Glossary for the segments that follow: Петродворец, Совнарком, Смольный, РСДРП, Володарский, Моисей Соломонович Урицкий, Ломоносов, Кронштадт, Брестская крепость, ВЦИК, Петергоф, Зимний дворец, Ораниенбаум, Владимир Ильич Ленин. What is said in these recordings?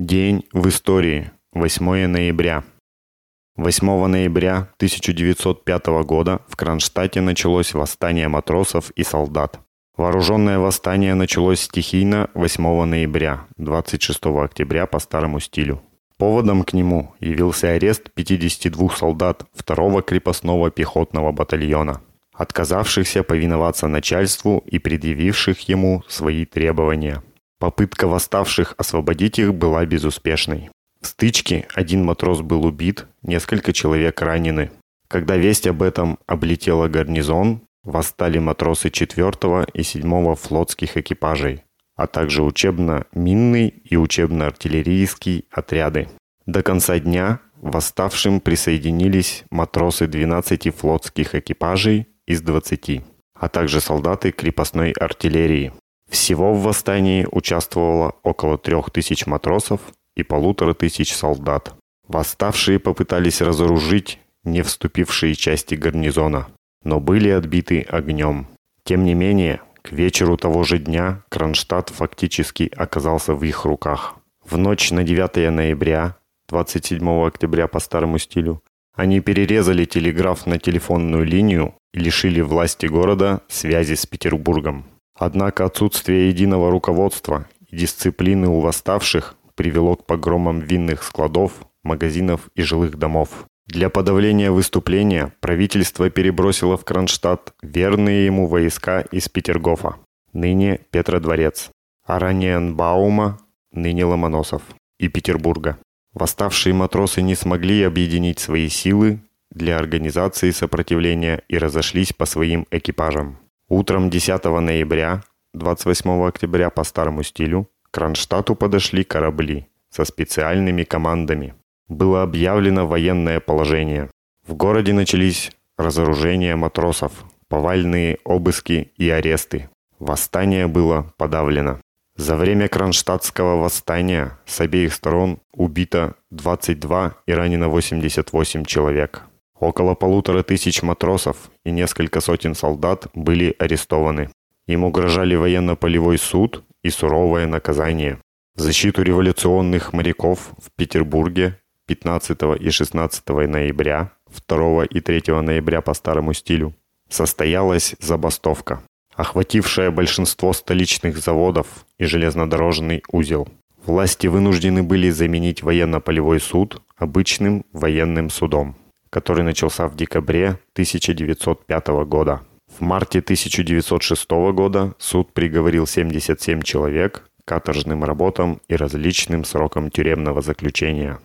День в истории. 8 ноября. 8 ноября 1905 года в Кронштадте началось восстание матросов и солдат. Вооруженное восстание началось стихийно 8 ноября, 26 октября по старому стилю. Поводом к нему явился арест 52 солдат 2-го крепостного пехотного батальона, отказавшихся повиноваться начальству и предъявивших ему свои требования. Попытка восставших освободить их была безуспешной. В стычке один матрос был убит, несколько человек ранены. Когда весть об этом облетела гарнизон, восстали матросы 4-го и 7-го флотских экипажей, а также учебно-минный и учебно-артиллерийский отряды. До конца дня восставшим присоединились матросы 12 флотских экипажей из 20, а также солдаты крепостной артиллерии. Всего в восстании участвовало около 3000 матросов и 1500 солдат. Восставшие попытались разоружить не вступившие части гарнизона, но были отбиты огнем. Тем не менее, к вечеру того же дня Кронштадт фактически оказался в их руках. В ночь на 9 ноября, 27 октября по старому стилю, они перерезали телеграф на телефонную линию и лишили власти города связи с Петербургом. Однако отсутствие единого руководства и дисциплины у восставших привело к погромам винных складов, магазинов и жилых домов. Для подавления выступления правительство перебросило в Кронштадт верные ему войска из Петергофа, ныне Петродворец, Ораниенбаума, ныне Ломоносов, и Петербурга. Восставшие матросы не смогли объединить свои силы для организации сопротивления и разошлись по своим экипажам. Утром 10 ноября, 28 октября по старому стилю, к Кронштадту подошли корабли со специальными командами. Было объявлено военное положение. В городе начались разоружения матросов, повальные обыски и аресты. Восстание было подавлено. За время Кронштадтского восстания с обеих сторон убито 22 и ранено 88 человек. Около 1500 матросов и несколько сотен солдат были арестованы. Им угрожали военно-полевой суд и суровое наказание. В защиту революционных моряков в Петербурге 15 и 16 ноября, 2 и 3 ноября по старому стилю, состоялась забастовка, охватившая большинство столичных заводов и железнодорожный узел. Власти вынуждены были заменить военно-полевой суд обычным военным судом, который начался в декабре 1905 года. В марте 1906 года суд приговорил 77 человек к каторжным работам и различным срокам тюремного заключения.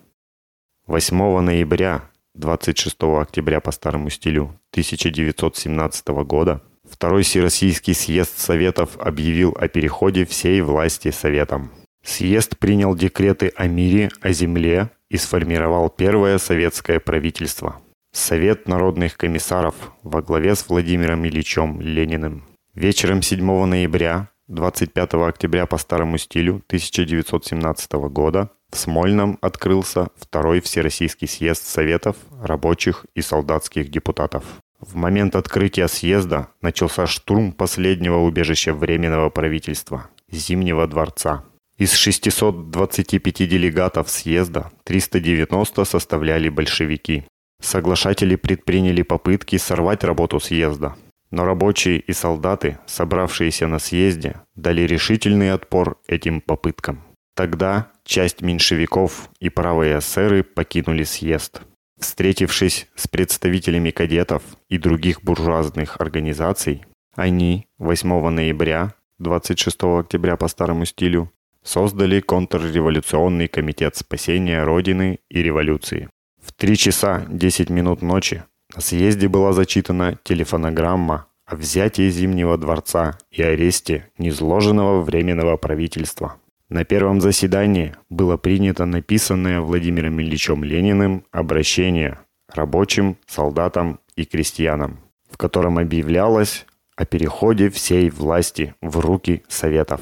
8 ноября, 26 октября по старому стилю 1917 года Второй Всероссийский съезд Советов объявил о переходе всей власти Советам. Съезд принял декреты о мире, о земле и сформировал первое советское правительство. Совет народных комиссаров во главе с Владимиром Ильичем Лениным. Вечером 7 ноября, 25 октября по старому стилю 1917 года в Смольном открылся Второй Всероссийский съезд Советов рабочих и солдатских депутатов. В момент открытия съезда начался штурм последнего убежища Временного правительства – Зимнего дворца. Из 625 делегатов съезда 390 составляли большевики. Соглашатели предприняли попытки сорвать работу съезда. Но рабочие и солдаты, собравшиеся на съезде, дали решительный отпор этим попыткам. Тогда часть меньшевиков и правые эсеры покинули съезд. Встретившись с представителями кадетов и других буржуазных организаций, они 8 ноября, 26 октября по старому стилю, создали контрреволюционный комитет спасения Родины и революции. В 3 часа 10 минут ночи на съезде была зачитана телефонограмма о взятии Зимнего дворца и аресте низложенного Временного правительства. На первом заседании было принято написанное Владимиром Ильичом Лениным обращение рабочим, солдатам и крестьянам, в котором объявлялось о переходе всей власти в руки Советов.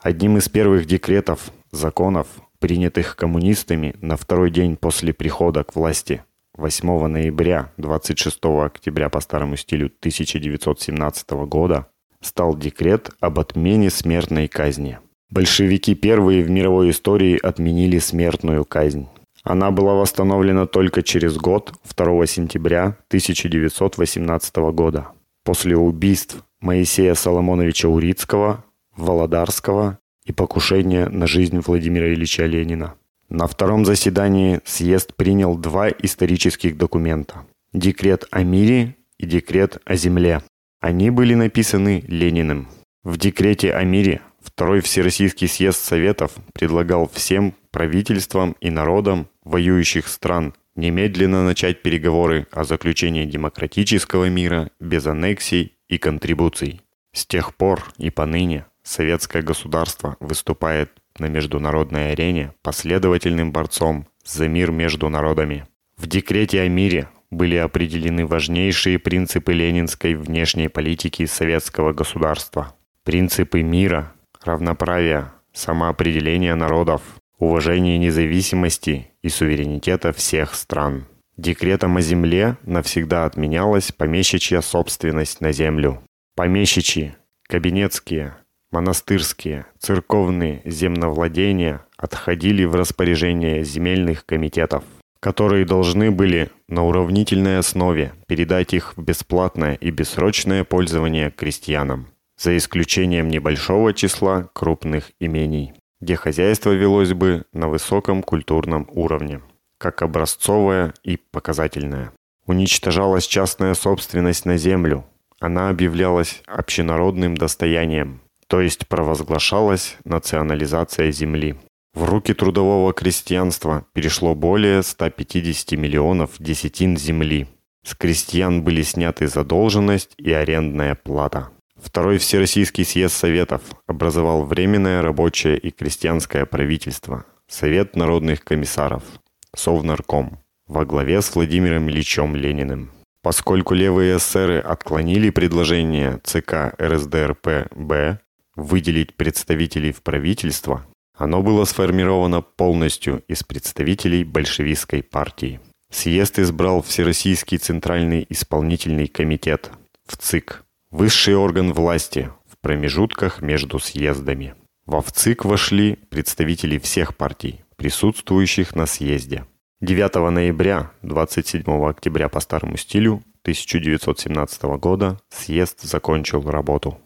Одним из первых декретов, законов, принятых коммунистами на второй день после прихода к власти 8 ноября 26 октября по старому стилю 1917 года стал декрет об отмене смертной казни. Большевики первые в мировой истории отменили смертную казнь. Она была восстановлена только через год, 2 сентября 1918 года, после убийств Моисея Соломоновича Урицкого, Володарского и покушения на жизнь Владимира Ильича Ленина. На втором заседании съезд принял два исторических документа – декрет о мире и декрет о земле. Они были написаны Лениным. В декрете о мире Второй Всероссийский съезд Советов предлагал всем правительствам и народам воюющих стран немедленно начать переговоры о заключении демократического мира без аннексий и контрибуций. С тех пор и поныне советское государство выступает на международной арене последовательным борцом за мир между народами. В декрете о мире были определены важнейшие принципы ленинской внешней политики советского государства. Принципы мира, равноправия, самоопределения народов, уважения независимости и суверенитета всех стран. Декретом о земле навсегда отменялась помещичья собственность на землю. Помещичьи, кабинетские, монастырские, церковные земновладения отходили в распоряжение земельных комитетов, которые должны были на уравнительной основе передать их в бесплатное и бессрочное пользование крестьянам, за исключением небольшого числа крупных имений, где хозяйство велось бы на высоком культурном уровне, как образцовое и показательное. Уничтожалась частная собственность на землю, она объявлялась общенародным достоянием, то есть провозглашалась национализация земли. В руки трудового крестьянства перешло более 150 миллионов десятин земли. С крестьян были сняты задолженность и арендная плата. Второй Всероссийский съезд Советов образовал Временное рабочее и крестьянское правительство, Совет народных комиссаров, Совнарком, во главе с Владимиром Ильичем Лениным. Поскольку левые эсеры отклонили предложение ЦК РСДРП-Б выделить представителей в правительство, оно было сформировано полностью из представителей большевистской партии. Съезд избрал Всероссийский Центральный исполнительный комитет, ВЦИК, высший орган власти в промежутках между съездами. Во ВЦИК вошли представители всех партий, присутствующих на съезде. 9 ноября, 27 октября по старому стилю 1917 года съезд закончил работу.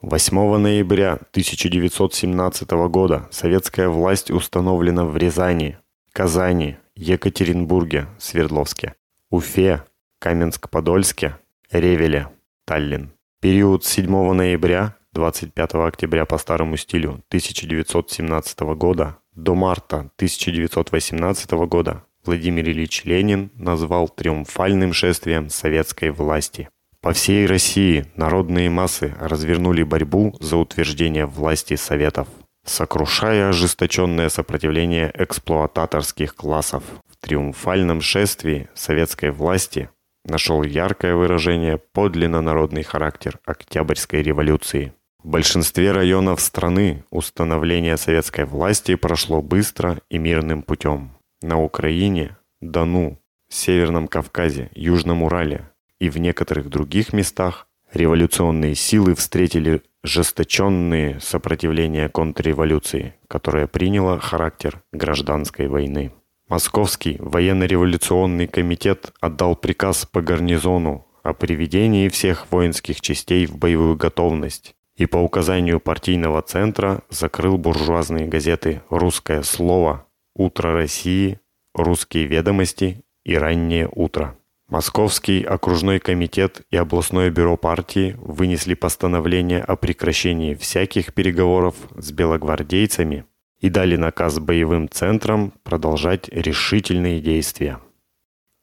8 ноября 1917 года советская власть установлена в Рязани, Казани, Екатеринбурге, Свердловске, Уфе, Каменск-Подольске, Ревеле, Таллин. Период с 7 ноября 25 октября по старому стилю 1917 года до марта 1918 года Владимир Ильич Ленин назвал триумфальным шествием советской власти. По всей России народные массы развернули борьбу за утверждение власти Советов, сокрушая ожесточенное сопротивление эксплуататорских классов. В триумфальном шествии советской власти нашел яркое выражение подлинно народный характер Октябрьской революции. В большинстве районов страны установление советской власти прошло быстро и мирным путем. На Украине, Дону, Северном Кавказе, Южном Урале и в некоторых других местах революционные силы встретили жесточенные сопротивления контрреволюции, которая приняла характер гражданской войны. Московский военно-революционный комитет отдал приказ по гарнизону о приведении всех воинских частей в боевую готовность и по указанию партийного центра закрыл буржуазные газеты «Русское слово», «Утро России», «Русские ведомости» и «Раннее утро». Московский окружной комитет и областное бюро партии вынесли постановление о прекращении всяких переговоров с белогвардейцами и дали наказ боевым центрам продолжать решительные действия.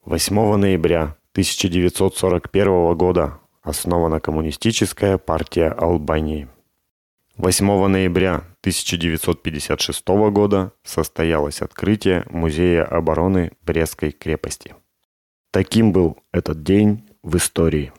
8 ноября 1941 года основана Коммунистическая партия Албании. 8 ноября 1956 года состоялось открытие Музея обороны Брестской крепости. Таким был этот день в истории.